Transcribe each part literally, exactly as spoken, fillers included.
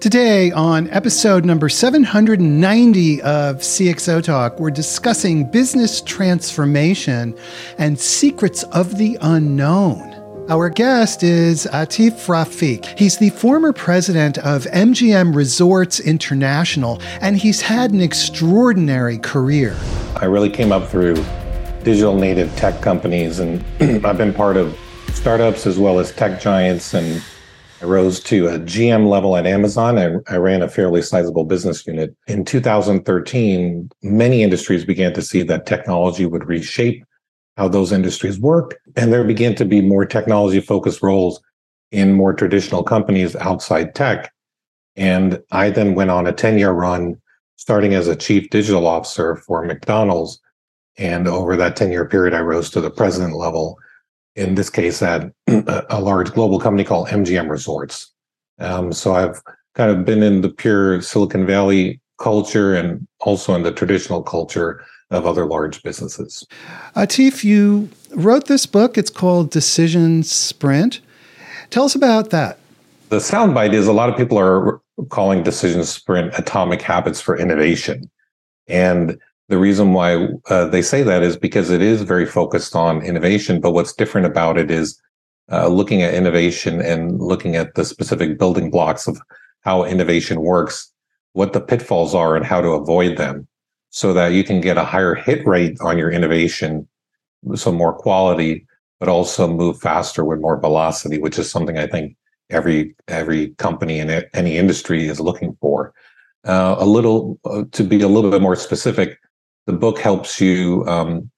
Today on episode number seven hundred ninety of C X O Talk, we're discussing business transformation and secrets of the unknown. Our guest is Atif Rafiq. He's the former president of M G M Resorts International, and he's had an extraordinary career. I really came up through digital native tech companies, and I've been part of startups as well as tech giants, and I rose to a G M level at Amazon. I, I ran a fairly sizable business unit. In two thousand thirteen, many industries began to see that technology would reshape how those industries work. And there began to be more technology-focused roles in more traditional companies outside tech. And I then went on a ten-year run, starting as a chief digital officer for McDonald's. And over that ten-year period, I rose to the president level, in this case at a large global company called M G M Resorts. Um, so I've kind of been in the pure Silicon Valley culture and also in the traditional culture of other large businesses. Atif, you wrote this book. It's called Decision Sprint. Tell us about that. The soundbite is a lot of people are calling Decision Sprint atomic habits for innovation. And the reason why uh, they say that is because it is very focused on innovation. But what's different about it is uh, looking at innovation and looking at the specific building blocks of how innovation works, what the pitfalls are and how to avoid them, so that you can get a higher hit rate on your innovation, so more quality, but also move faster with more velocity, which is something I think every every company in any industry is looking for. Uh, a little uh, to be a little bit more specific, the book helps you um,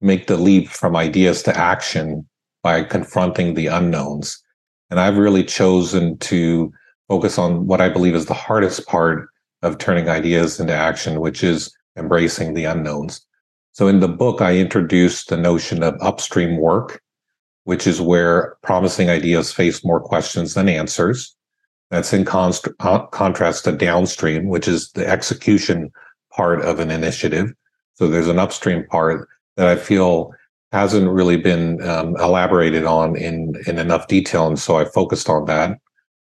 make the leap from ideas to action by confronting the unknowns. And I've really chosen to focus on what I believe is the hardest part of turning ideas into action, which is embracing the unknowns. So in the book, I introduced the notion of upstream work, which is where promising ideas face more questions than answers. That's in const- contrast to downstream, which is the execution part of an initiative. So there's an upstream part that I feel hasn't really been um, elaborated on in, in enough detail. And so I focused on that.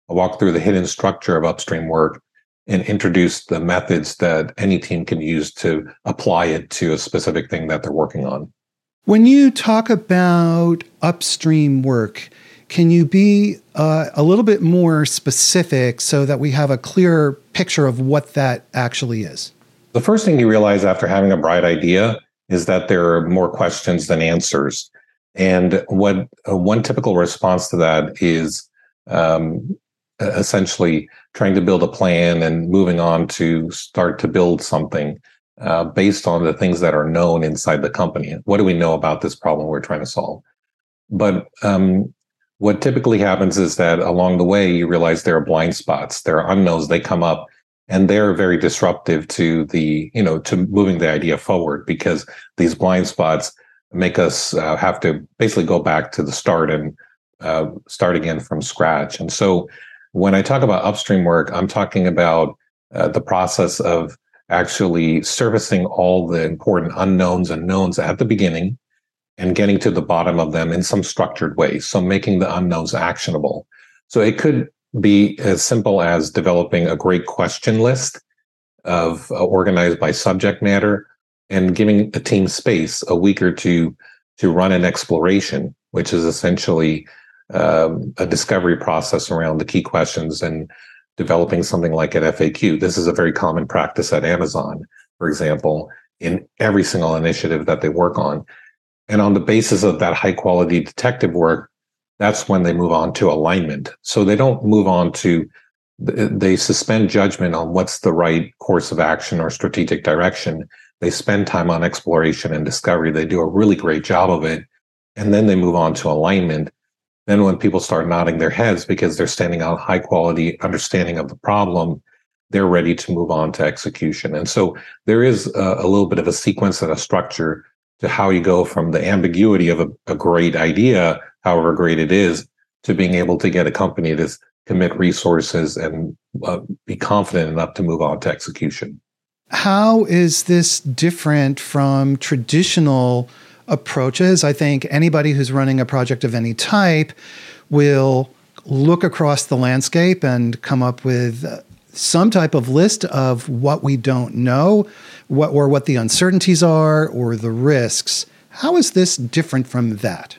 I walked through the hidden structure of upstream work and introduce the methods that any team can use to apply it to a specific thing that they're working on. When you talk about upstream work, can you be uh, a little bit more specific so that we have a clearer picture of what that actually is? The first thing you realize after having a bright idea is that there are more questions than answers. And what uh, one typical response to that is um, essentially trying to build a plan and moving on to start to build something uh, based on the things that are known inside the company. What do we know about this problem we're trying to solve? But um, what typically happens is that along the way, you realize there are blind spots, there are unknowns, they come up, and they're very disruptive to the, you know, to moving the idea forward, because these blind spots make us uh, have to basically go back to the start and uh, start again from scratch. And so when I talk about upstream work, I'm talking about uh, the process of actually servicing all the important unknowns and knowns at the beginning and getting to the bottom of them in some structured way. So making the unknowns actionable. So it could be as simple as developing a great question list of uh, organized by subject matter and giving a team space a week or two to run an exploration, which is essentially Um, a discovery process around the key questions and developing something like an F A Q. This is a very common practice at Amazon, for example, in every single initiative that they work on. And on the basis of that high quality detective work, that's when they move on to alignment. So they don't move on to, they suspend judgment on what's the right course of action or strategic direction. They spend time on exploration and discovery. They do a really great job of it. And then they move on to alignment. Then when people start nodding their heads because they're standing on high quality understanding of the problem, they're ready to move on to execution. And so there is a, a little bit of a sequence and a structure to how you go from the ambiguity of a, a great idea, however great it is, to being able to get a company to commit resources and uh, be confident enough to move on to execution. How is this different from traditional approaches? I think anybody who's running a project of any type will look across the landscape and come up with some type of list of what we don't know, what or what the uncertainties are, or the risks. How is this different from that?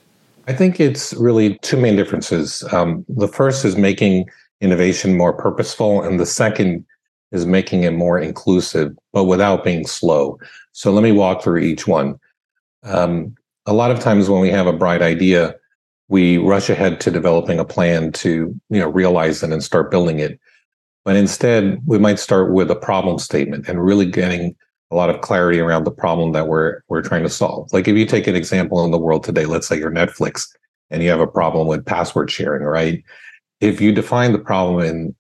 I think it's really two main differences. Um, the first is making innovation more purposeful, and the second is making it more inclusive, but without being slow. So let me walk through each one. Um, a lot of times when we have a bright idea, we rush ahead to developing a plan to, you know, realize it and start building it. But instead, we might start with a problem statement and really getting a lot of clarity around the problem that we're we're trying to solve. Like if you take an example in the world today, let's say you're Netflix and you have a problem with password sharing, right? If you define the problem in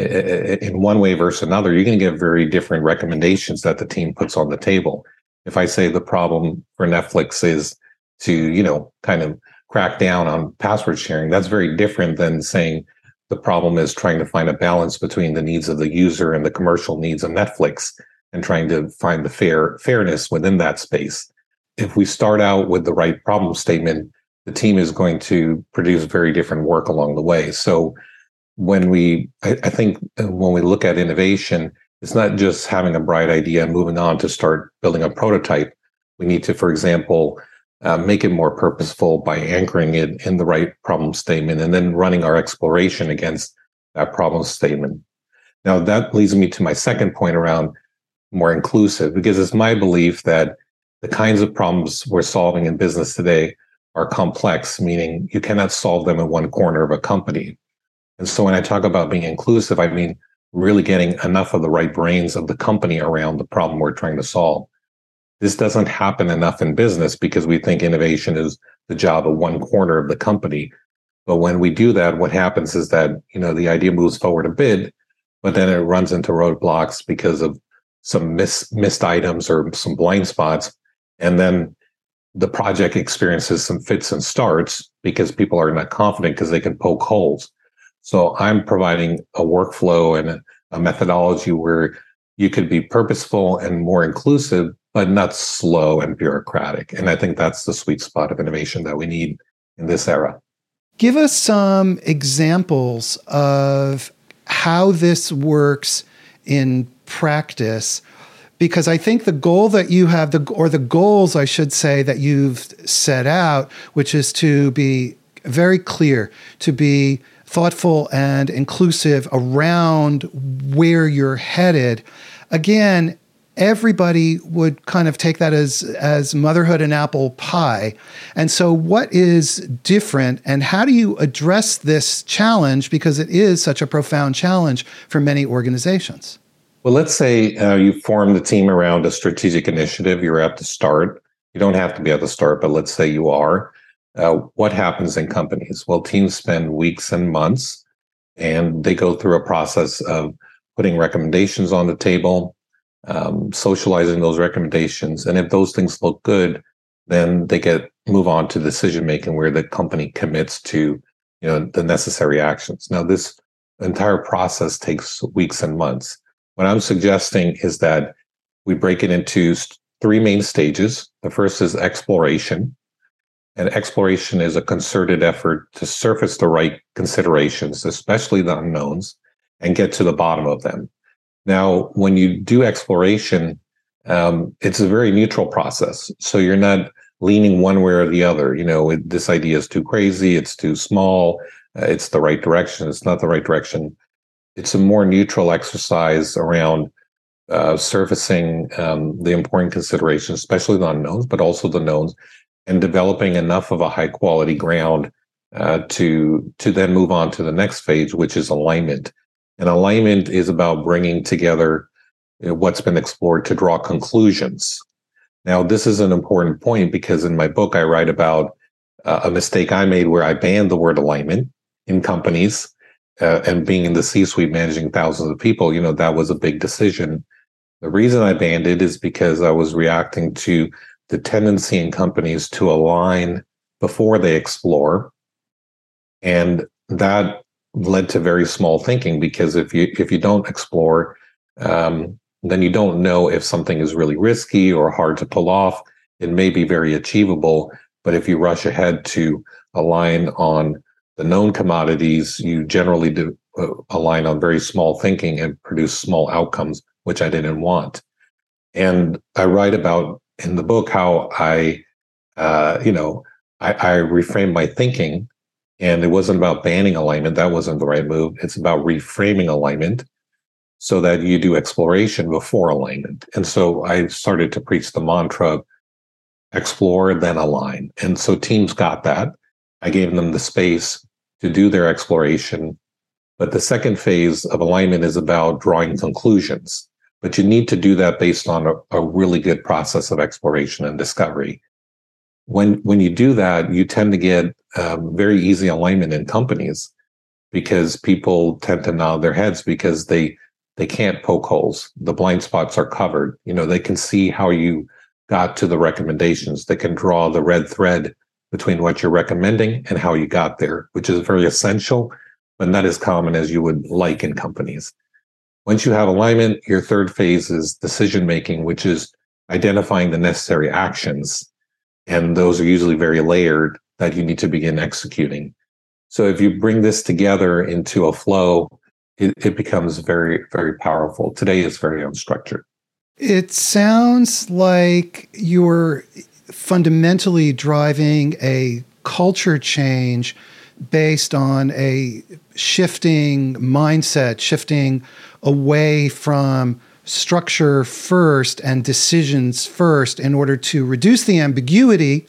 in one way versus another, you're going to get very different recommendations that the team puts on the table. If I say the problem for Netflix is to, you know, kind of crack down on password sharing, that's very different than saying the problem is trying to find a balance between the needs of the user and the commercial needs of Netflix and trying to find the fair fairness within that space. If we start out with the right problem statement, the team is going to produce very different work along the way. So when we, I, I think when we look at innovation, it's not just having a bright idea and moving on to start building a prototype. We need to, for example, uh, make it more purposeful by anchoring it in the right problem statement and then running our exploration against that problem statement. Now that leads me to my second point around more inclusive, because it's my belief that the kinds of problems we're solving in business today are complex, meaning you cannot solve them in one corner of a company. And so when I talk about being inclusive, I mean really getting enough of the right brains of the company around the problem we're trying to solve. This doesn't happen enough in business because we think innovation is the job of one corner of the company. But when we do that, what happens is that, you know, the idea moves forward a bit, but then it runs into roadblocks because of some miss, missed items or some blind spots. And then the project experiences some fits and starts because people are not confident because they can poke holes. So I'm providing a workflow and a, a methodology where you could be purposeful and more inclusive, but not slow and bureaucratic. And I think that's the sweet spot of innovation that we need in this era. Give us some examples of how this works in practice, because I think the goal that you have, the or the goals, I should say, that you've set out, which is to be very clear, to be thoughtful and inclusive around where you're headed. Again, everybody would kind of take that as, as motherhood and apple pie. And so what is different and how do you address this challenge? Because it is such a profound challenge for many organizations. Well, let's say uh, you form the team around a strategic initiative. You're at the start. You don't have to be at the start, but let's say you are. Uh, what happens in companies? Well, teams spend weeks and months, and they go through a process of putting recommendations on the table, um, socializing those recommendations. And if those things look good, then they get move on to decision-making where the company commits to, you know, the necessary actions. Now, this entire process takes weeks and months. What I'm suggesting is that we break it into three main stages. The first is exploration. And exploration is a concerted effort to surface the right considerations, especially the unknowns, and get to the bottom of them. Now, when you do exploration, um, it's a very neutral process. So you're not leaning one way or the other. You know, it, this idea is too crazy, it's too small, uh, it's the right direction, it's not the right direction. It's a more neutral exercise around uh, surfacing um, the important considerations, especially the unknowns, but also the knowns, and developing enough of a high quality ground uh, to to then move on to the next phase, which is alignment. And alignment is about bringing together what's been explored to draw conclusions. Now, this is an important point because in my book, I write about uh, a mistake I made where I banned the word alignment in companies. Uh, and being in the C-suite managing thousands of people, you know, that was a big decision. The reason I banned it is because I was reacting to the tendency in companies to align before they explore. And that led to very small thinking, because if you if you don't explore, um, then you don't know if something is really risky or hard to pull off. It may be very achievable, but if you rush ahead to align on the known commodities, you generally do, align on very small thinking and produce small outcomes, which I didn't want. And I write about in the book how I, uh, you know, I, I reframed my thinking, and it wasn't about banning alignment. That wasn't the right move. It's about reframing alignment so that you do exploration before alignment. And so I started to preach the mantra of explore, then align. And so teams got that. I gave them the space to do their exploration. But the second phase of alignment is about drawing conclusions. But you need to do that based on a, a really good process of exploration and discovery. When when you do that, you tend to get um, very easy alignment in companies, because people tend to nod their heads because they they can't poke holes. The blind spots are covered. You know, they can see how you got to the recommendations. They can draw the red thread between what you're recommending and how you got there, which is very essential, but not as common as you would like in companies. Once you have alignment, your third phase is decision-making, which is identifying the necessary actions. And those are usually very layered that you need to begin executing. So if you bring this together into a flow, it, it becomes very, very powerful. Today is very unstructured. It sounds like you're fundamentally driving a culture change based on a shifting mindset, shifting away from structure first and decisions first in order to reduce the ambiguity.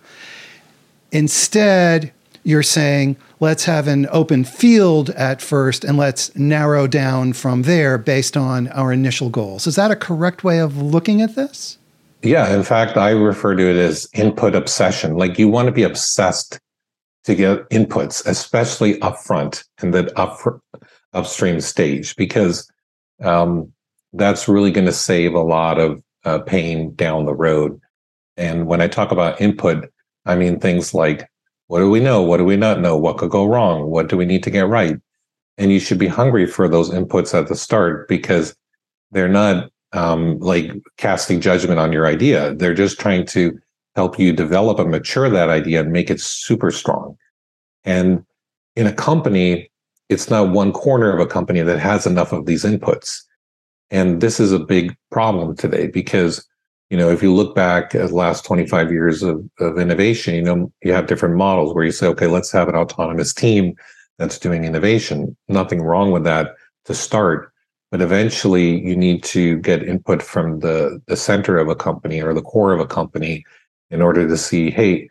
Instead, you're saying, let's have an open field at first and let's narrow down from there based on our initial goals. Is that a correct way of looking at this? Yeah, in fact, I refer to it as input obsession. Like, you want to be obsessed to get inputs, especially upfront in the up, upstream stage, because um, that's really going to save a lot of uh, pain down the road. And when I talk about input, I mean things like, what do we know? What do we not know? What could go wrong? What do we need to get right? And you should be hungry for those inputs at the start, because they're not Um, like casting judgment on your idea. They're just trying to help you develop and mature that idea and make it super strong. And in a company, it's not one corner of a company that has enough of these inputs. And this is a big problem today, because, you know, if you look back at the last twenty-five years of, of innovation, you know, you have different models where you say, okay, let's have an autonomous team that's doing innovation. Nothing wrong with that to start. But eventually you need to get input from the, the center of a company or the core of a company in order to see, hey,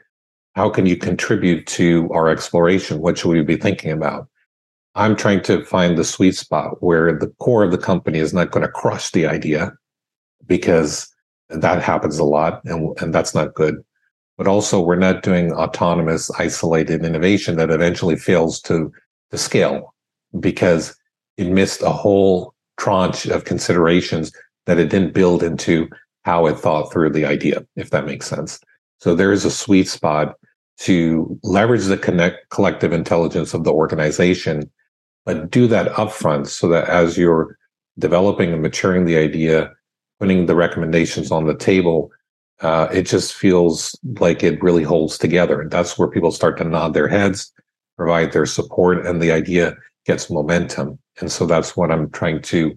how can you contribute to our exploration? What should we be thinking about? I'm trying to find the sweet spot where the core of the company is not going to crush the idea, because that happens a lot, and, and that's not good. But also, we're not doing autonomous, isolated innovation that eventually fails to, to scale because it missed a whole tranche of considerations that it didn't build into how it thought through the idea, if that makes sense. So there is a sweet spot to leverage the connect collective intelligence of the organization, but do that upfront so that as you're developing and maturing the idea, putting the recommendations on the table, uh, it just feels like it really holds together. And that's where people start to nod their heads, provide their support, and the idea gets momentum. And so that's what I'm trying to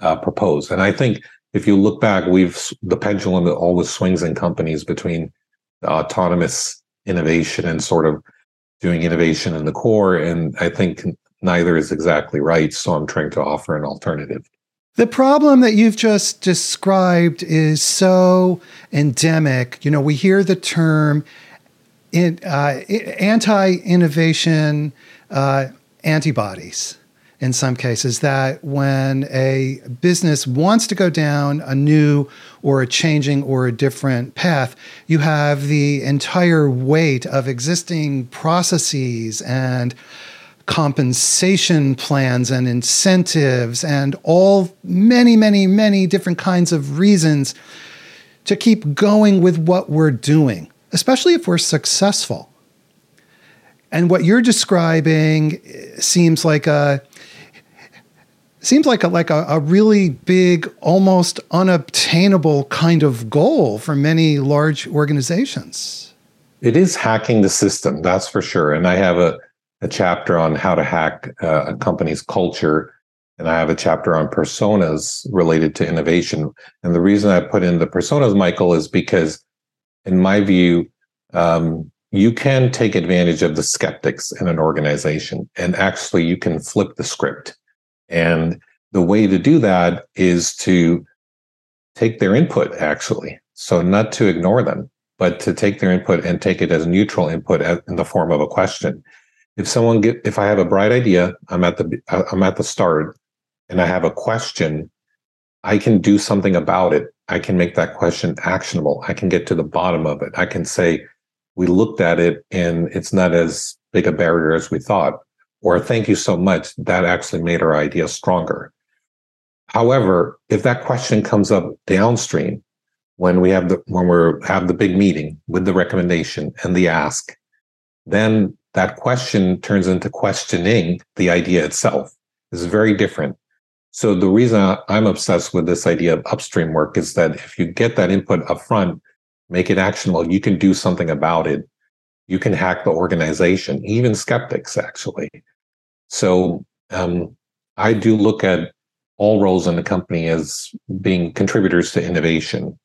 uh, propose. And I think if you look back, we've the pendulum always swings in companies between the autonomous innovation and sort of doing innovation in the core. And I think neither is exactly right. So I'm trying to offer an alternative. The problem that you've just described is so endemic. You know, we hear the term in, uh, anti-innovation uh, antibodies. In some cases, that when a business wants to go down a new or a changing or a different path, you have the entire weight of existing processes and compensation plans and incentives and all many, many, many different kinds of reasons to keep going with what we're doing, especially if we're successful. And what you're describing seems like a Seems like a, like a, a really big, almost unobtainable kind of goal for many large organizations. It is hacking the system, that's for sure. And I have a a chapter on how to hack uh, a company's culture, and I have a chapter on personas related to innovation. And the reason I put in the personas, Michael, is because in my view, um, you can take advantage of the skeptics in an organization, and actually you can flip the script. And the way to do that is to take their input, actually. So not to ignore them, but to take their input and take it as neutral input in the form of a question. If someone get, if I have a bright idea, I'm at the, I'm at the start and I have a question, I can do something about it. I can make that question actionable. I can get to the bottom of it. I can say, we looked at it and it's not as big a barrier as we thought, or thank you so much. That actually made our idea stronger. However, if that question comes up downstream, when we have the, when we're have the big meeting with the recommendation and the ask, then that question turns into questioning the idea itself. It's very different. So the reason I'm obsessed with this idea of upstream work is that if you get that input upfront, make it actionable, you can do something about it. You can hack the organization, even skeptics, actually. So um, I do look at all roles in the company as being contributors to innovation.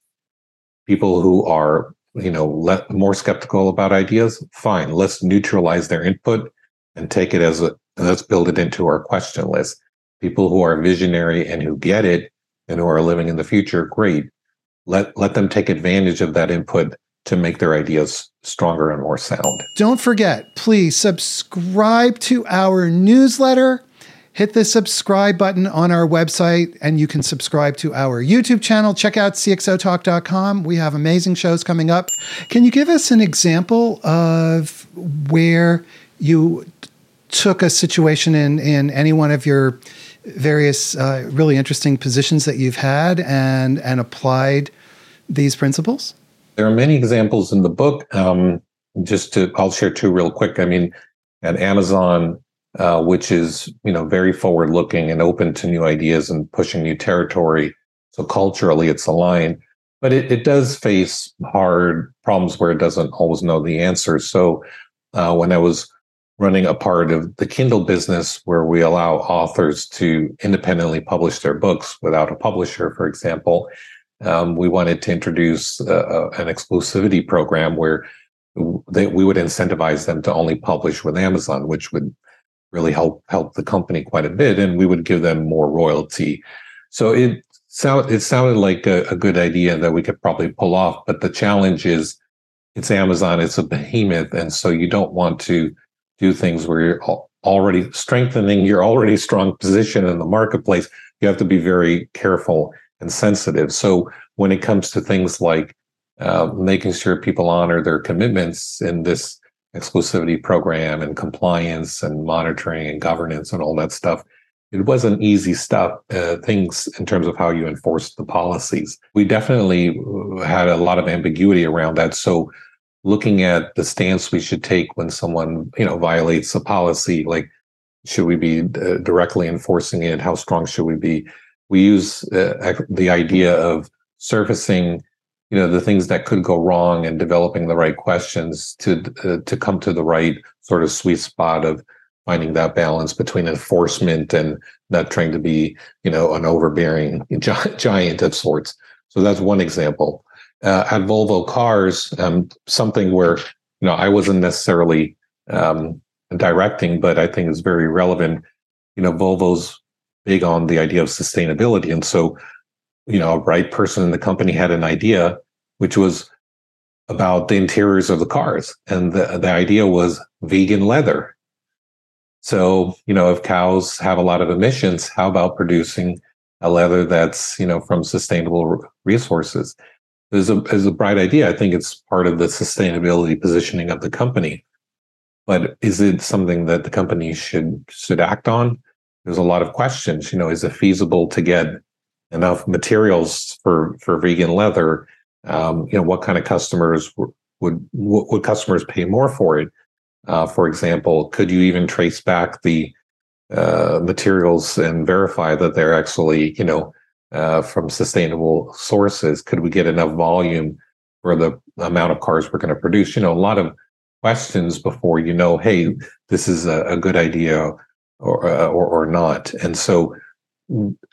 People who are, you know, let, more skeptical about ideas, fine, let's neutralize their input and take it as a, let's build it into our question list. People who are visionary and who get it and who are living in the future, great. Let let them take advantage of that input to make their ideas stronger and more sound. Don't forget, please subscribe to our newsletter. Hit the subscribe button on our website, and you can subscribe to our YouTube channel. Check out C X O Talk dot com. We have amazing shows coming up. Can you give us an example of where you took a situation in, in any one of your various uh, really interesting positions that you've had and, and applied these principles? There are many examples in the book. Um, just to, I'll share two real quick. I mean, at Amazon, uh, which is, you know, very forward looking and open to new ideas and pushing new territory. So culturally it's aligned, but it, it does face hard problems where it doesn't always know the answer. So uh, when I was running a part of the Kindle business where we allow authors to independently publish their books without a publisher, for example, um, we wanted to introduce uh, an exclusivity program where they, we would incentivize them to only publish with Amazon, which would really help help the company quite a bit, and we would give them more royalty. So it, sound, it sounded like a, a good idea that we could probably pull off, but the challenge is it's Amazon, it's a behemoth, and so you don't want to do things where you're already strengthening your already strong position in the marketplace. You have to be very careful and sensitive. So when it comes to things like uh, making sure people honor their commitments in this exclusivity program and compliance and monitoring and governance and all that stuff, it wasn't easy stuff, uh, things in terms of how you enforce the policies. We definitely had a lot of ambiguity around that. So looking at the stance we should take when someone, you know, violates a policy, like should we be uh, directly enforcing it? How strong should we be? We use uh, the idea of surfacing, you know, the things that could go wrong and developing the right questions to uh, to come to the right sort of sweet spot of finding that balance between enforcement and not trying to be, you know, an overbearing giant of sorts. So that's one example. Uh, at Volvo Cars, um, something where, you know, I wasn't necessarily um, directing, but I think it's very relevant. You know, Volvo's big on the idea of sustainability. And so, you know, a bright person in the company had an idea, which was about the interiors of the cars. And the, the idea was vegan leather. So, you know, if cows have a lot of emissions, how about producing a leather that's, you know, from sustainable resources? Is a, is a bright idea. I think it's part of the sustainability positioning of the company. But is it something that the company should should act on? There's a lot of questions. You know, is it feasible to get enough materials for, for vegan leather? Um, you know, what kind of customers w- would w- would customers pay more for it? Uh, for example, could you even trace back the uh, materials and verify that they're actually, you know, Uh, from sustainable sources? Could we get enough volume for the amount of cars we're going to produce? You know, a lot of questions before you know, hey, this is a, a good idea or, or or not. And so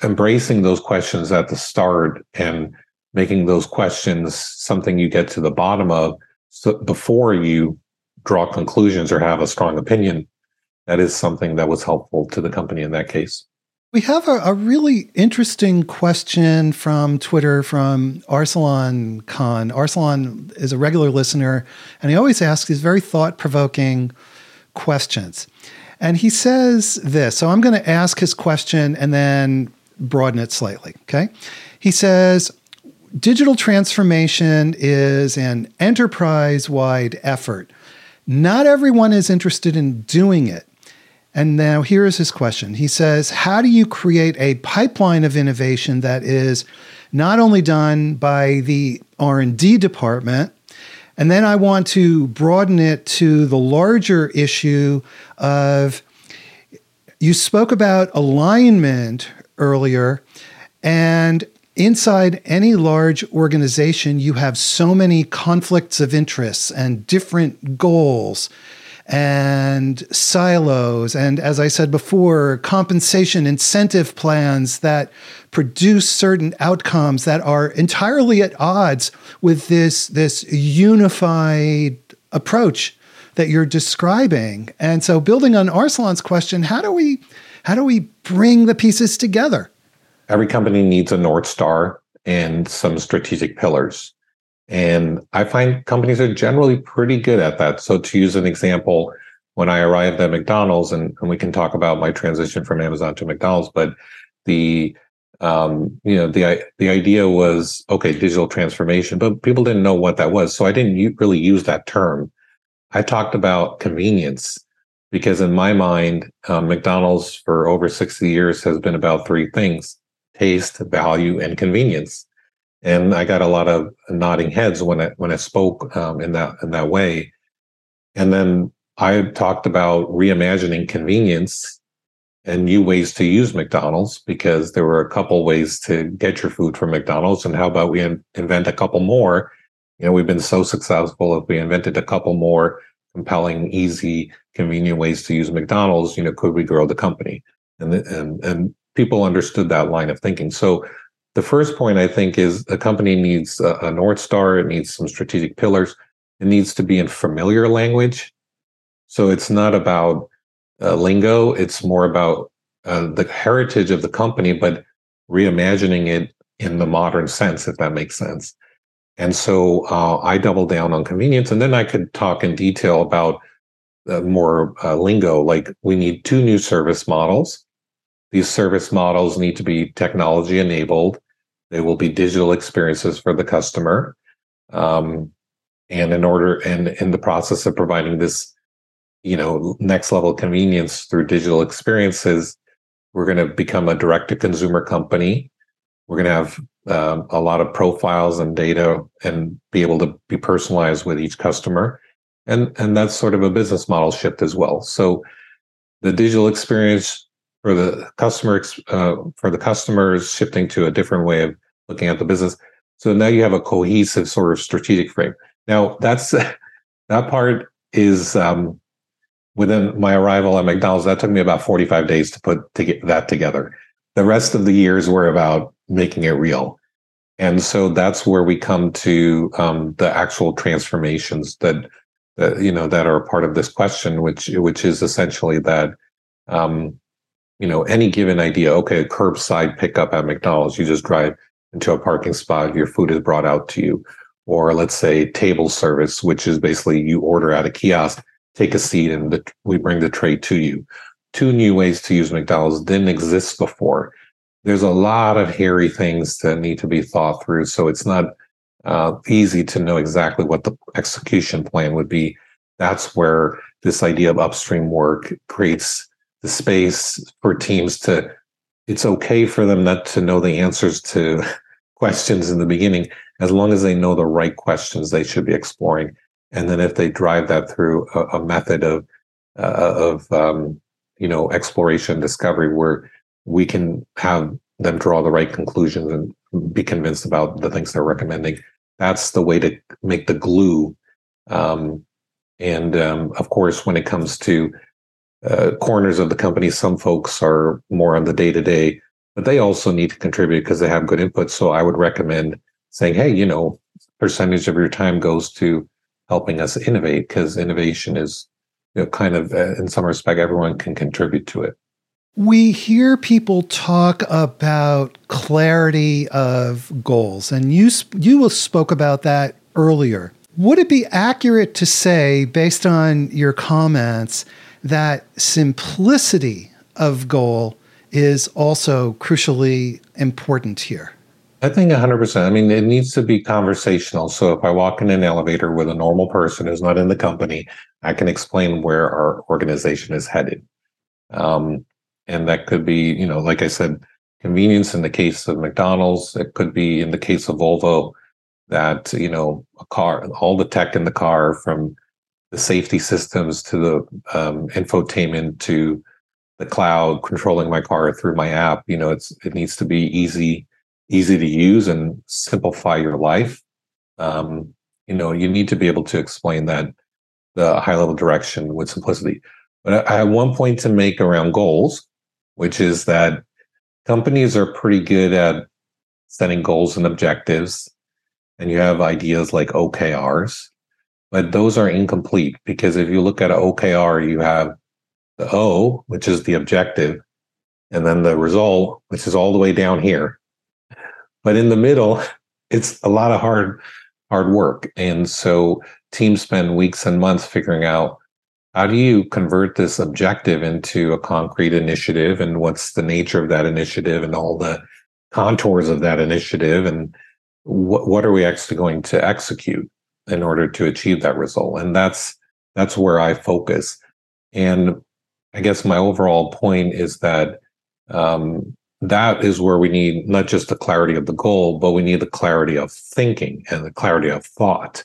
embracing those questions at the start and making those questions something you get to the bottom of so before you draw conclusions or have a strong opinion, that is something that was helpful to the company in that case. We have a, a really interesting question from Twitter from Arsalan Khan. Arsalan is a regular listener, and he always asks these very thought-provoking questions. And he says this, so I'm going to ask his question and then broaden it slightly, okay? He says, digital transformation is an enterprise-wide effort. Not everyone is interested in doing it. And now here is his question. He says, how do you create a pipeline of innovation that is not only done by the R and D department, and then I want to broaden it to the larger issue of, you spoke about alignment earlier, and inside any large organization, you have so many conflicts of interests and different goals and silos. And as I said before, compensation incentive plans that produce certain outcomes that are entirely at odds with this, this unified approach that you're describing. And so building on Arsalan's question, how do we, how do we bring the pieces together? Every company needs a North Star and some strategic pillars. And I find companies are generally pretty good at that. So to use an example, when I arrived at McDonald's, and, and we can talk about my transition from Amazon to McDonald's, but the um, you know the the idea was, okay, digital transformation, but people didn't know what that was. So I didn't really use that term. I talked about convenience. Because in my mind, um, McDonald's for over sixty years has been about three things: taste, value, and convenience. And I got a lot of nodding heads when I when I spoke um, in that in that way. And then I talked about reimagining convenience and new ways to use McDonald's, because there were a couple ways to get your food from McDonald's, and how about we in- invent a couple more? You know, we've been so successful. If we invented a couple more compelling, easy, convenient ways to use McDonald's, you know, could we grow the company? And the, and and people understood that line of thinking. So the first point, I think, is a company needs a, a North Star. It needs some strategic pillars. It needs to be in familiar language. So it's not about uh, lingo. It's more about uh, the heritage of the company, but reimagining it in the modern sense, if that makes sense. And so uh, I doubled down on convenience, and then I could talk in detail about uh, more uh, lingo, like we need two new service models. These service models need to be technology enabled. They will be digital experiences for the customer. Um, and in order, and in the process of providing this, you know, next level convenience through digital experiences, we're going to become a direct to consumer company. We're going to have um, a lot of profiles and data, and be able to be personalized with each customer. And, and that's sort of a business model shift as well. So the digital experience for the customer, uh, for the customers, shifting to a different way of looking at the business. So now you have a cohesive sort of strategic frame. Now that's, that part is um, within my arrival at McDonald's, that took me about forty-five days to put to get that together. The rest of the years were about making it real. And so that's where we come to um, the actual transformations that, that, you know, that are part of this question, which, which is essentially that, um, you know, any given idea, okay, curbside pickup at McDonald's, you just drive into a parking spot, your food is brought out to you. Or let's say table service, which is basically you order at a kiosk, take a seat, and the, we bring the tray to you. Two new ways to use McDonald's didn't exist before. There's a lot of hairy things that need to be thought through. So it's not uh, easy to know exactly what the execution plan would be. That's where this idea of upstream work creates the space for teams to, it's okay for them not to know the answers to questions in the beginning, as long as they know the right questions they should be exploring. And then if they drive that through a, a method of, uh, of, um, you know, exploration, discovery, where we can have them draw the right conclusions and be convinced about the things they're recommending. That's the way to make the glue um, And um, of course, when it comes to uh, corners of the company, some folks are more on the day-to-day, but they also need to contribute because they have good input. So I would recommend saying, hey, you know, percentage of your time goes to helping us innovate, because innovation is, you know, kind of, uh, in some respect, everyone can contribute to it. We hear people talk about clarity of goals, and you you spoke about that earlier. Would it be accurate to say, based on your comments, that simplicity of goal is also crucially important here? I think one hundred percent. I mean, it needs to be conversational. So if I walk in an elevator with a normal person who's not in the company, I can explain where our organization is headed. Um, and that could be, you know, like I said, convenience in the case of McDonald's. It could be in the case of Volvo that, you know, a car, all the tech in the car, from the safety systems to the um, infotainment to the cloud, controlling my car through my app, you know, it's it needs to be easy. easy to use and simplify your life. Um, you know, you need to be able to explain that, the high level direction, with simplicity. But I have one point to make around goals, which is that companies are pretty good at setting goals and objectives. And you have ideas like O K Rs, but those are incomplete, because if you look at an O K R, you have the O, which is the objective, and then the result, which is all the way down here. But in the middle, it's a lot of hard, hard work. And so teams spend weeks and months figuring out, how do you convert this objective into a concrete initiative? And what's the nature of that initiative and all the contours of that initiative? And wh- what are we actually going to execute in order to achieve that result? And that's, that's where I focus. And I guess my overall point is that, um, that is where we need not just the clarity of the goal, but we need the clarity of thinking and the clarity of thought.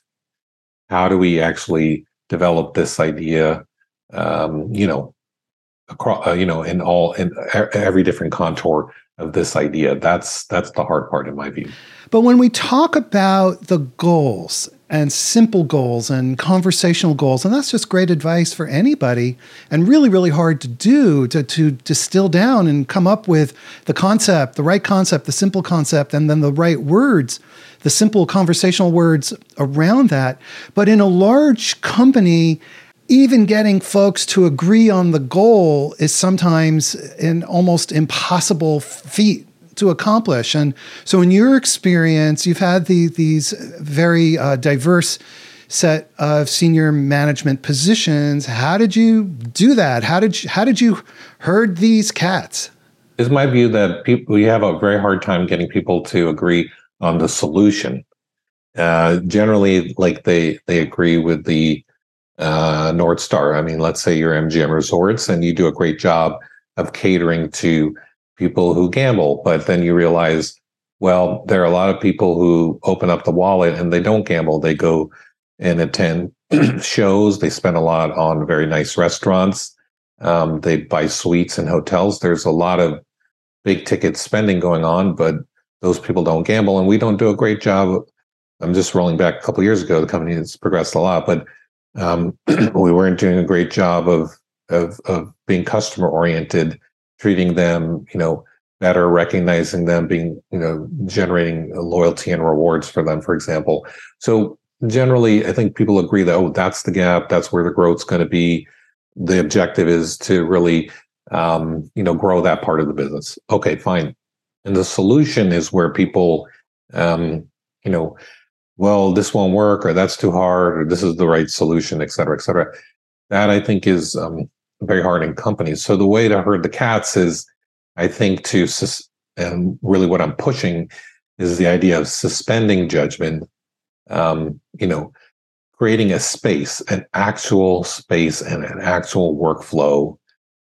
How do we actually develop this idea, um, you know, across, uh, you know, in all in every different contour of this idea? That's that's the hard part, in my view. But when we talk about the goals and simple goals and conversational goals, and that's just great advice for anybody, and really, really hard to do, to, to distill down and come up with the concept, the right concept, the simple concept, and then the right words, the simple conversational words around that. But in a large company, even getting folks to agree on the goal is sometimes an almost impossible feat to accomplish. And so in your experience, you've had the, these very uh, diverse set of senior management positions. How did you do that? How did you, how did you herd these cats? It's my view that people, we have a very hard time getting people to agree on the solution. Uh, generally, like they, they agree with the uh, North Star. I mean, let's say you're M G M Resorts and you do a great job of catering to people who gamble, but then you realize, well, there are a lot of people who open up the wallet and they don't gamble. They go and attend shows. They spend a lot on very nice restaurants. Um, they buy suites and hotels. There's a lot of big ticket spending going on, but those people don't gamble, and we don't do a great job. I'm just rolling back a couple of years ago. The company has progressed a lot, but um, we weren't doing a great job of of, of being customer oriented, treating them, you know, better, recognizing them, being, you know, generating loyalty and rewards for them, for example. So generally, I think people agree that, oh, that's the gap. That's where the growth's going to be. The objective is to really, um, you know, grow that part of the business. Okay, fine. And the solution is where people, um, you know, well, this won't work, or that's too hard, or this is the right solution, et cetera, et cetera. That, I think, is um, very hard in companies. So the way to herd the cats is, I think, to, sus- and really what I'm pushing is the idea of suspending judgment, um, you know, creating a space, an actual space and an actual workflow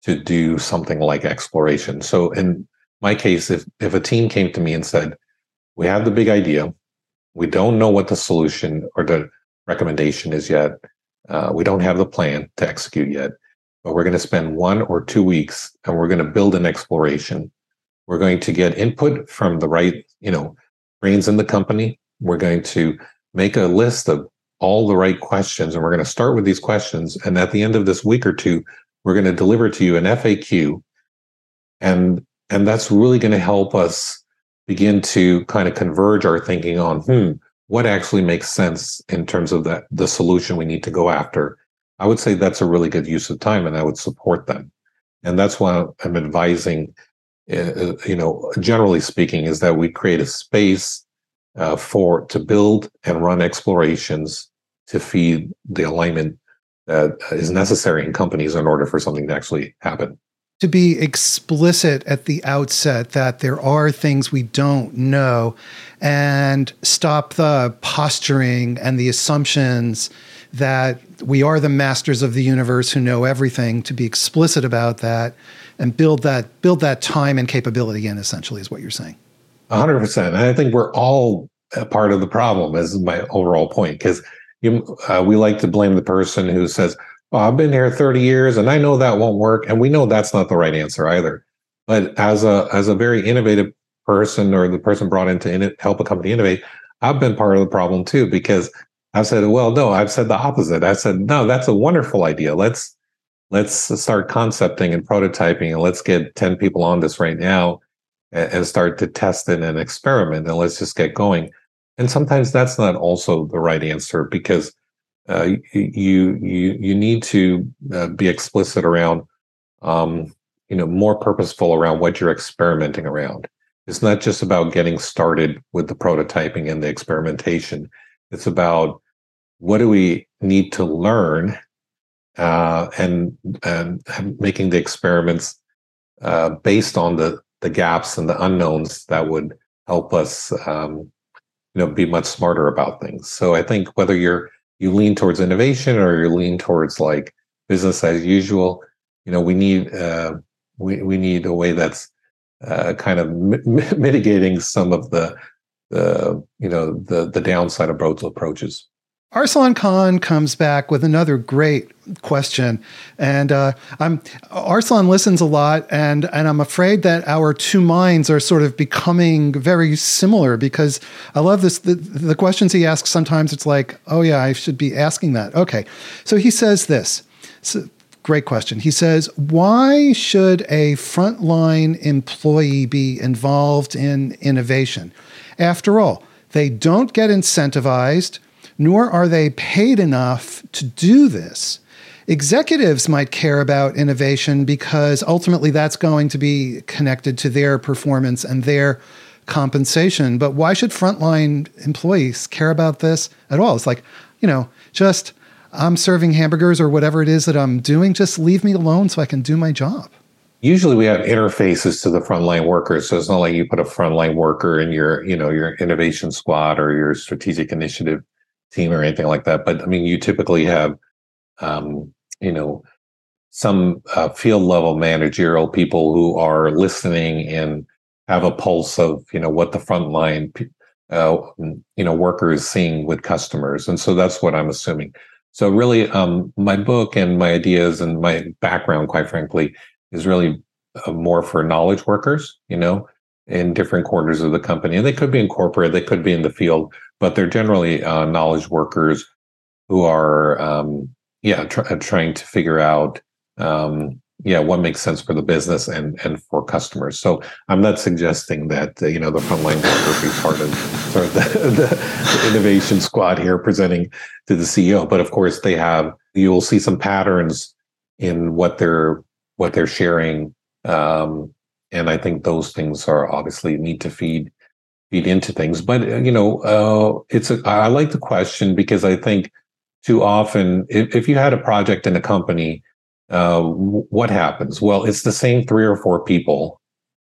to do something like exploration. So in my case, if, if a team came to me and said, we have the big idea, we don't know what the solution or the recommendation is yet, uh, we don't have the plan to execute yet, but we're going to spend one or two weeks and we're going to build an exploration. We're going to get input from the right, you know, brains in the company. We're going to make a list of all the right questions. And we're going to start with these questions. And at the end of this week or two, we're going to deliver to you an F A Q. And, and that's really going to help us begin to kind of converge our thinking on, hmm, what actually makes sense in terms of that, the solution we need to go after. I would say that's a really good use of time, and I would support them. And that's why I'm advising, uh, you know, generally speaking, is that we create a space uh, for to build and run explorations to feed the alignment that is necessary in companies in order for something to actually happen. To be explicit at the outset that there are things we don't know, and stop the posturing and the assumptions that we are the masters of the universe who know everything. To be explicit about that and build that build that time and capability in, essentially, is what you're saying. one hundred percent. And I think we're all a part of the problem, is my overall point, because uh, we like to blame the person who says, oh, I've been here thirty years and I know that won't work. And we know that's not the right answer either. But as a as a very innovative person, or the person brought in to in- help a company innovate, I've been part of the problem too, because I've said, well, no, I've said the opposite. I said, no, that's a wonderful idea. Let's let's start concepting and prototyping, and let's get ten people on this right now and, and start to test it and experiment, and let's just get going. And sometimes that's not also the right answer, because Uh, you you you need to uh, be explicit around, um, you know, more purposeful around what you're experimenting around. It's not just about getting started with the prototyping and the experimentation. It's about what do we need to learn, uh, and and making the experiments uh, based on the the gaps and the unknowns that would help us, um, you know, be much smarter about things. So I think whether you're you lean towards innovation or you lean towards like business as usual, you know, we need uh, we we need a way that's uh, kind of mi- mitigating some of the the you know the the downside of both approaches. Arsalan Khan comes back with another great question, and uh, I'm Arsalan listens a lot, and and I'm afraid that our two minds are sort of becoming very similar, because I love this. The, the questions he asks, sometimes it's like, oh yeah, I should be asking that. Okay, so he says this. So, great question. He says, why should a frontline employee be involved in innovation? After all, they don't get incentivized, nor are they paid enough to do this. Executives might care about innovation because ultimately that's going to be connected to their performance and their compensation. But why should frontline employees care about this at all? It's like, you know, just I'm serving hamburgers or whatever it is that I'm doing. Just leave me alone so I can do my job. Usually we have interfaces to the frontline workers. So it's not like you put a frontline worker in your, you know, your innovation squad or your strategic initiative team or anything like that. But I mean, you typically have, um, you know, some uh, field level managerial people who are listening and have a pulse of, you know, what the frontline, uh, you know, worker is seeing with customers. And so that's what I'm assuming. So really, um, my book and my ideas and my background, quite frankly, is really uh, more for knowledge workers, you know, in different quarters of the company. And they could be in corporate, they could be in the field, but they're generally uh, knowledge workers who are, um, yeah, tr- trying to figure out, um, yeah, what makes sense for the business and and for customers. So I'm not suggesting that, uh, you know, the frontline worker be part of sort of the, the, the innovation squad here presenting to the C E O. But of course, they have, you will see some patterns in what they're, what they're sharing. Um, and I think those things are obviously need to feed feed into things. But, you know, uh, it's a, I like the question, because I think too often, if, if you had a project in a company, uh, w- what happens? Well, it's the same three or four people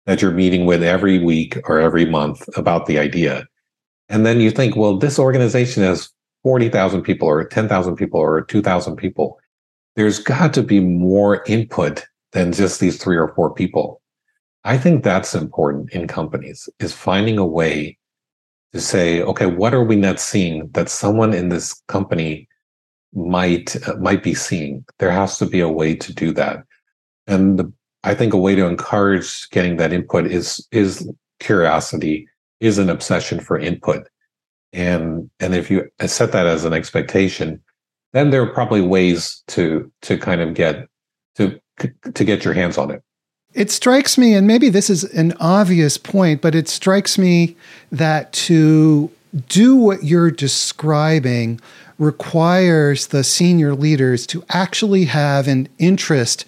that you're meeting with every week or every month about the idea. And then you think, well, this organization has forty thousand people or ten thousand people or two thousand people. There's got to be more input than just these three or four people. I think that's important in companies, is finding a way to say, okay, what are we not seeing that someone in this company might uh, might be seeing? There has to be a way to do that. And the, I think a way to encourage getting that input is is curiosity, is an obsession for input. And and if you set that as an expectation, then there are probably ways to to kind of get to to get your hands on it. It strikes me, and maybe this is an obvious point, but it strikes me that to do what you're describing requires the senior leaders to actually have an interest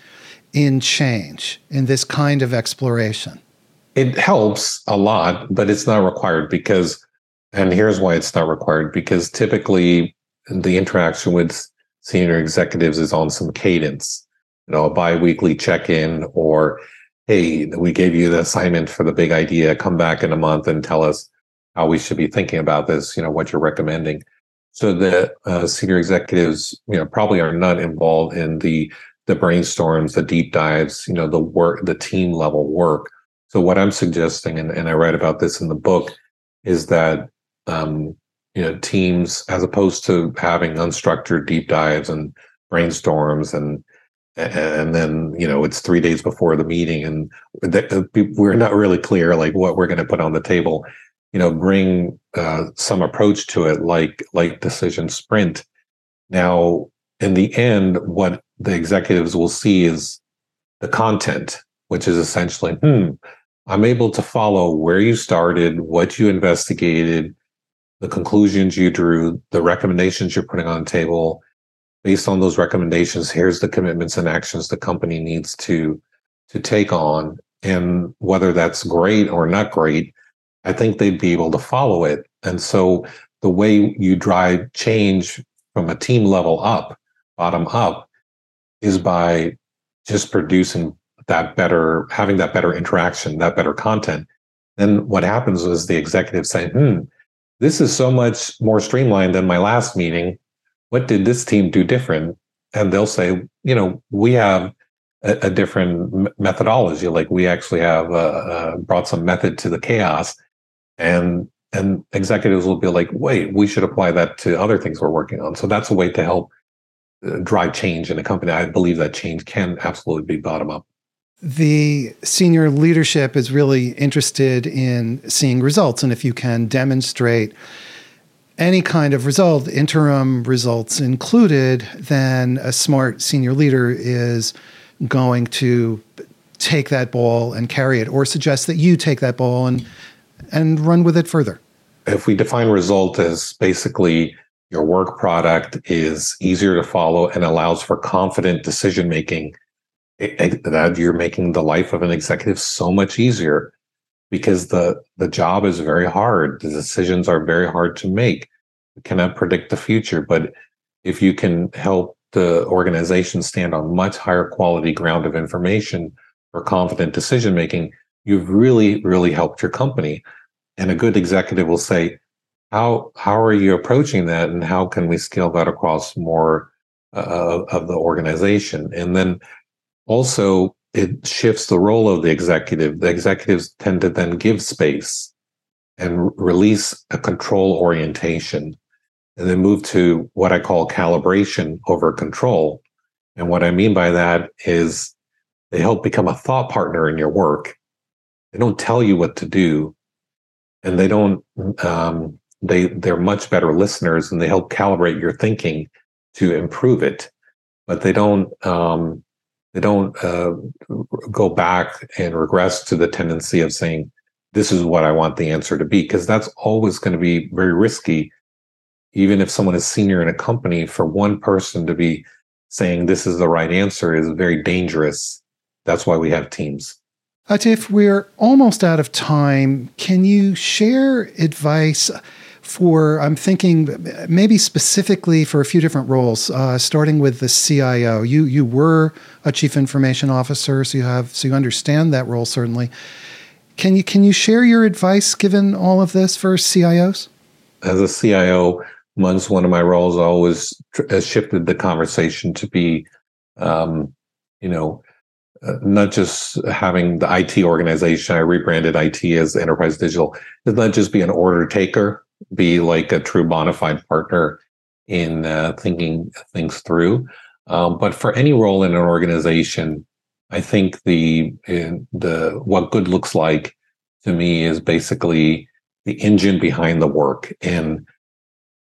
in change, in this kind of exploration. It helps a lot, but it's not required because, and here's why it's not required, because typically the interaction with senior executives is on some cadence. You know, a bi-weekly check-in, or, hey, we gave you the assignment for the big idea. Come back in a month and tell us how we should be thinking about this, you know, what you're recommending. So the uh, senior executives, you know, probably are not involved in the the brainstorms, the deep dives, you know, the work, the team level work. So what I'm suggesting, and, and I write about this in the book, is that, um, you know, teams, as opposed to having unstructured deep dives and brainstorms and and then, you know, it's three days before the meeting and th- we're not really clear like what we're going to put on the table, you know, bring uh, some approach to it like like Decision Sprint. Now, in the end, what the executives will see is the content, which is essentially, hmm, I'm able to follow where you started, what you investigated, the conclusions you drew, the recommendations you're putting on the table. Based on those recommendations, here's the commitments and actions the company needs to to take on. And whether that's great or not great, I think they'd be able to follow it. And so the way you drive change from a team level up, bottom up, is by just producing that better, having that better interaction, that better content. Then what happens is the executive saying, hmm, this is so much more streamlined than my last meeting. What did this team do different? And they'll say, you know, we have a, a different methodology. Like we actually have uh, uh, brought some method to the chaos, and and executives will be like, wait, we should apply that to other things we're working on. So that's a way to help drive change in a company. I believe that change can absolutely be bottom up. The senior leadership is really interested in seeing results, and if you can demonstrate any kind of result, interim results included, then a smart senior leader is going to take that ball and carry it, or suggest that you take that ball and and run with it further. If we define result as basically your work product is easier to follow and allows for confident decision making, that you're making the life of an executive so much easier. Because the, the job is very hard. The decisions are very hard to make. We cannot predict the future. But if you can help the organization stand on much higher quality ground of information for confident decision-making, you've really, really helped your company. And a good executive will say, how, how are you approaching that? And how can we scale that across more uh, of the organization? And then also, it shifts the role of the executive. The executives tend to then give space and release a control orientation, and then move to what I call calibration over control. And what I mean by that is they help become a thought partner in your work. They don't tell you what to do, and they don't, um, they, they're much better listeners, and they help calibrate your thinking to improve it, but they don't, um, They don't uh, go back and regress to the tendency of saying, this is what I want the answer to be, because that's always going to be very risky. Even if someone is senior in a company, for one person to be saying this is the right answer is very dangerous. That's why we have teams. Atif, we're almost out of time. Can you share advice for, I'm thinking maybe specifically for a few different roles, uh, starting with the C I O. You you were a chief information officer, so you have so you understand that role certainly. Can you can you share your advice given all of this for C I Os? As a C I O, amongst one of my roles, I always tr- shifted the conversation to be, um, you know, Uh, not just having the I T organization. I rebranded I T as Enterprise Digital. It's not just be an order taker, be like a true bona fide partner in uh, thinking things through. Um, but for any role in an organization, I think the uh, the what good looks like to me is basically the engine behind the work. And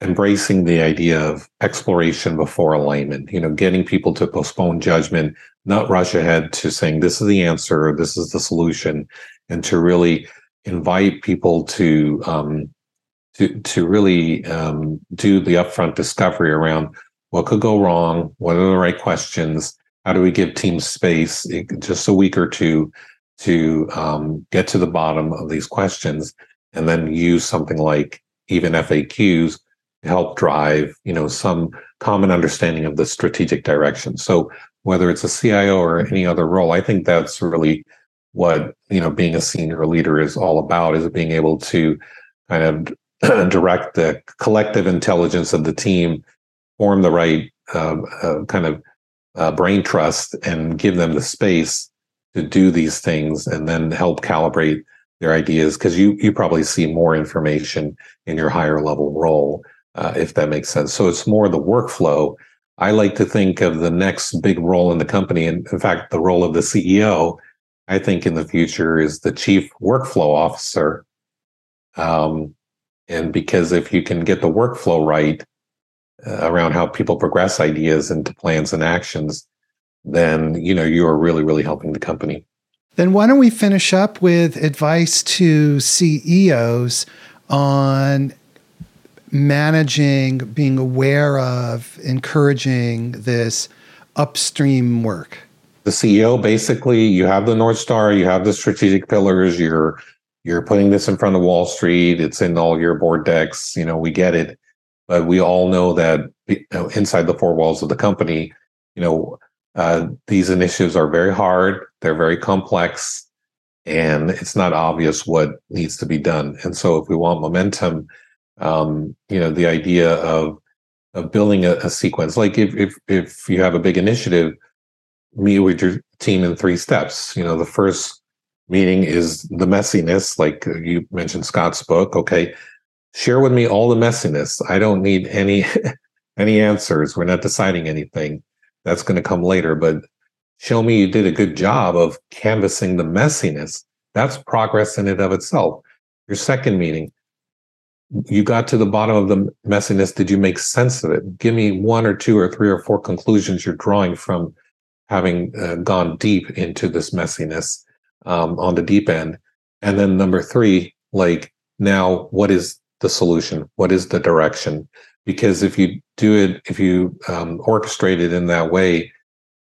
embracing the idea of exploration before alignment, you know, getting people to postpone judgment, not rush ahead to saying this is the answer, this is the solution, and to really invite people to um, to to really um, do the upfront discovery around what could go wrong, what are the right questions, how do we give teams space, just a week or two, to um, get to the bottom of these questions, and then use something like even F A Qs to help drive, you know, some common understanding of the strategic direction. So whether it's a C I O or any other role, I think that's really what, you know, being a senior leader is all about, is being able to kind of direct the collective intelligence of the team, form the right uh, uh, kind of uh, brain trust, and give them the space to do these things, and then help calibrate their ideas, because you you probably see more information in your higher level role, uh, if that makes sense. So it's more the workflow. I like to think of the next big role in the company, and in fact, the role of the C E O, I think in the future, is the chief workflow officer. Um, and because if you can get the workflow right uh, around how people progress ideas into plans and actions, then, you know, you are really, really helping the company. Then why don't we finish up with advice to C E Os on managing, being aware of, encouraging this upstream work? The C E O, basically, you have the North Star, you have the strategic pillars, you're you're putting this in front of Wall Street, it's in all your board decks, you know, we get it. But we all know that, you know, inside the four walls of the company, you know, Uh, these initiatives are very hard, they're very complex, and it's not obvious what needs to be done. And so if we want momentum, um, you know, the idea of, of building a, a sequence, like if, if if you have a big initiative, meet with your team in three steps. You know, the first meeting is the messiness, like you mentioned Scott's book. Okay, share with me all the messiness. I don't need any any answers. We're not deciding anything. That's going to come later, but show me you did a good job of canvassing the messiness. That's progress in and of itself. Your second meeting, you got to the bottom of the messiness. Did you make sense of it? Give me one or two or three or four conclusions you're drawing from having uh, gone deep into this messiness um, on the deep end. And then number three, like, now what is the solution? What is the direction? Because if you do it, if you um, orchestrate it in that way,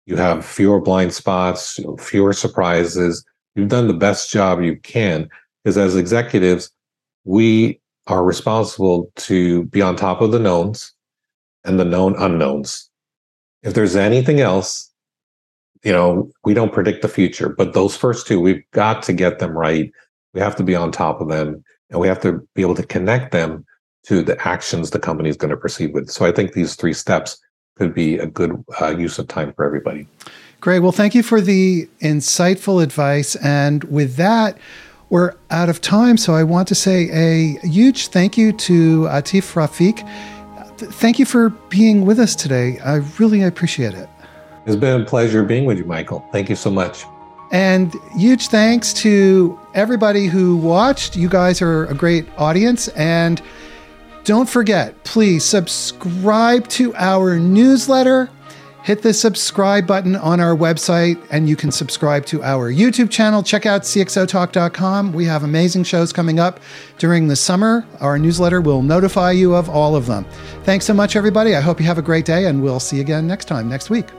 you have fewer blind spots, fewer surprises. You've done the best job you can. Because as executives, we are responsible to be on top of the knowns and the known unknowns. If there's anything else, you know, we don't predict the future. But those first two, we've got to get them right. We have to be on top of them, and we have to be able to connect them to the actions the company is going to proceed with. So I think these three steps could be a good uh, use of time for everybody. Great. Well, thank you for the insightful advice. And with that, we're out of time. So I want to say a huge thank you to Atif Rafiq. Thank you for being with us today. I really appreciate it. It's been a pleasure being with you, Michael. Thank you so much. And huge thanks to everybody who watched. You guys are a great audience. And don't forget, please subscribe to our newsletter. Hit the subscribe button on our website, and you can subscribe to our YouTube channel. Check out C X O Talk dot com. We have amazing shows coming up during the summer. Our newsletter will notify you of all of them. Thanks so much, everybody. I hope you have a great day, and we'll see you again next time, next week.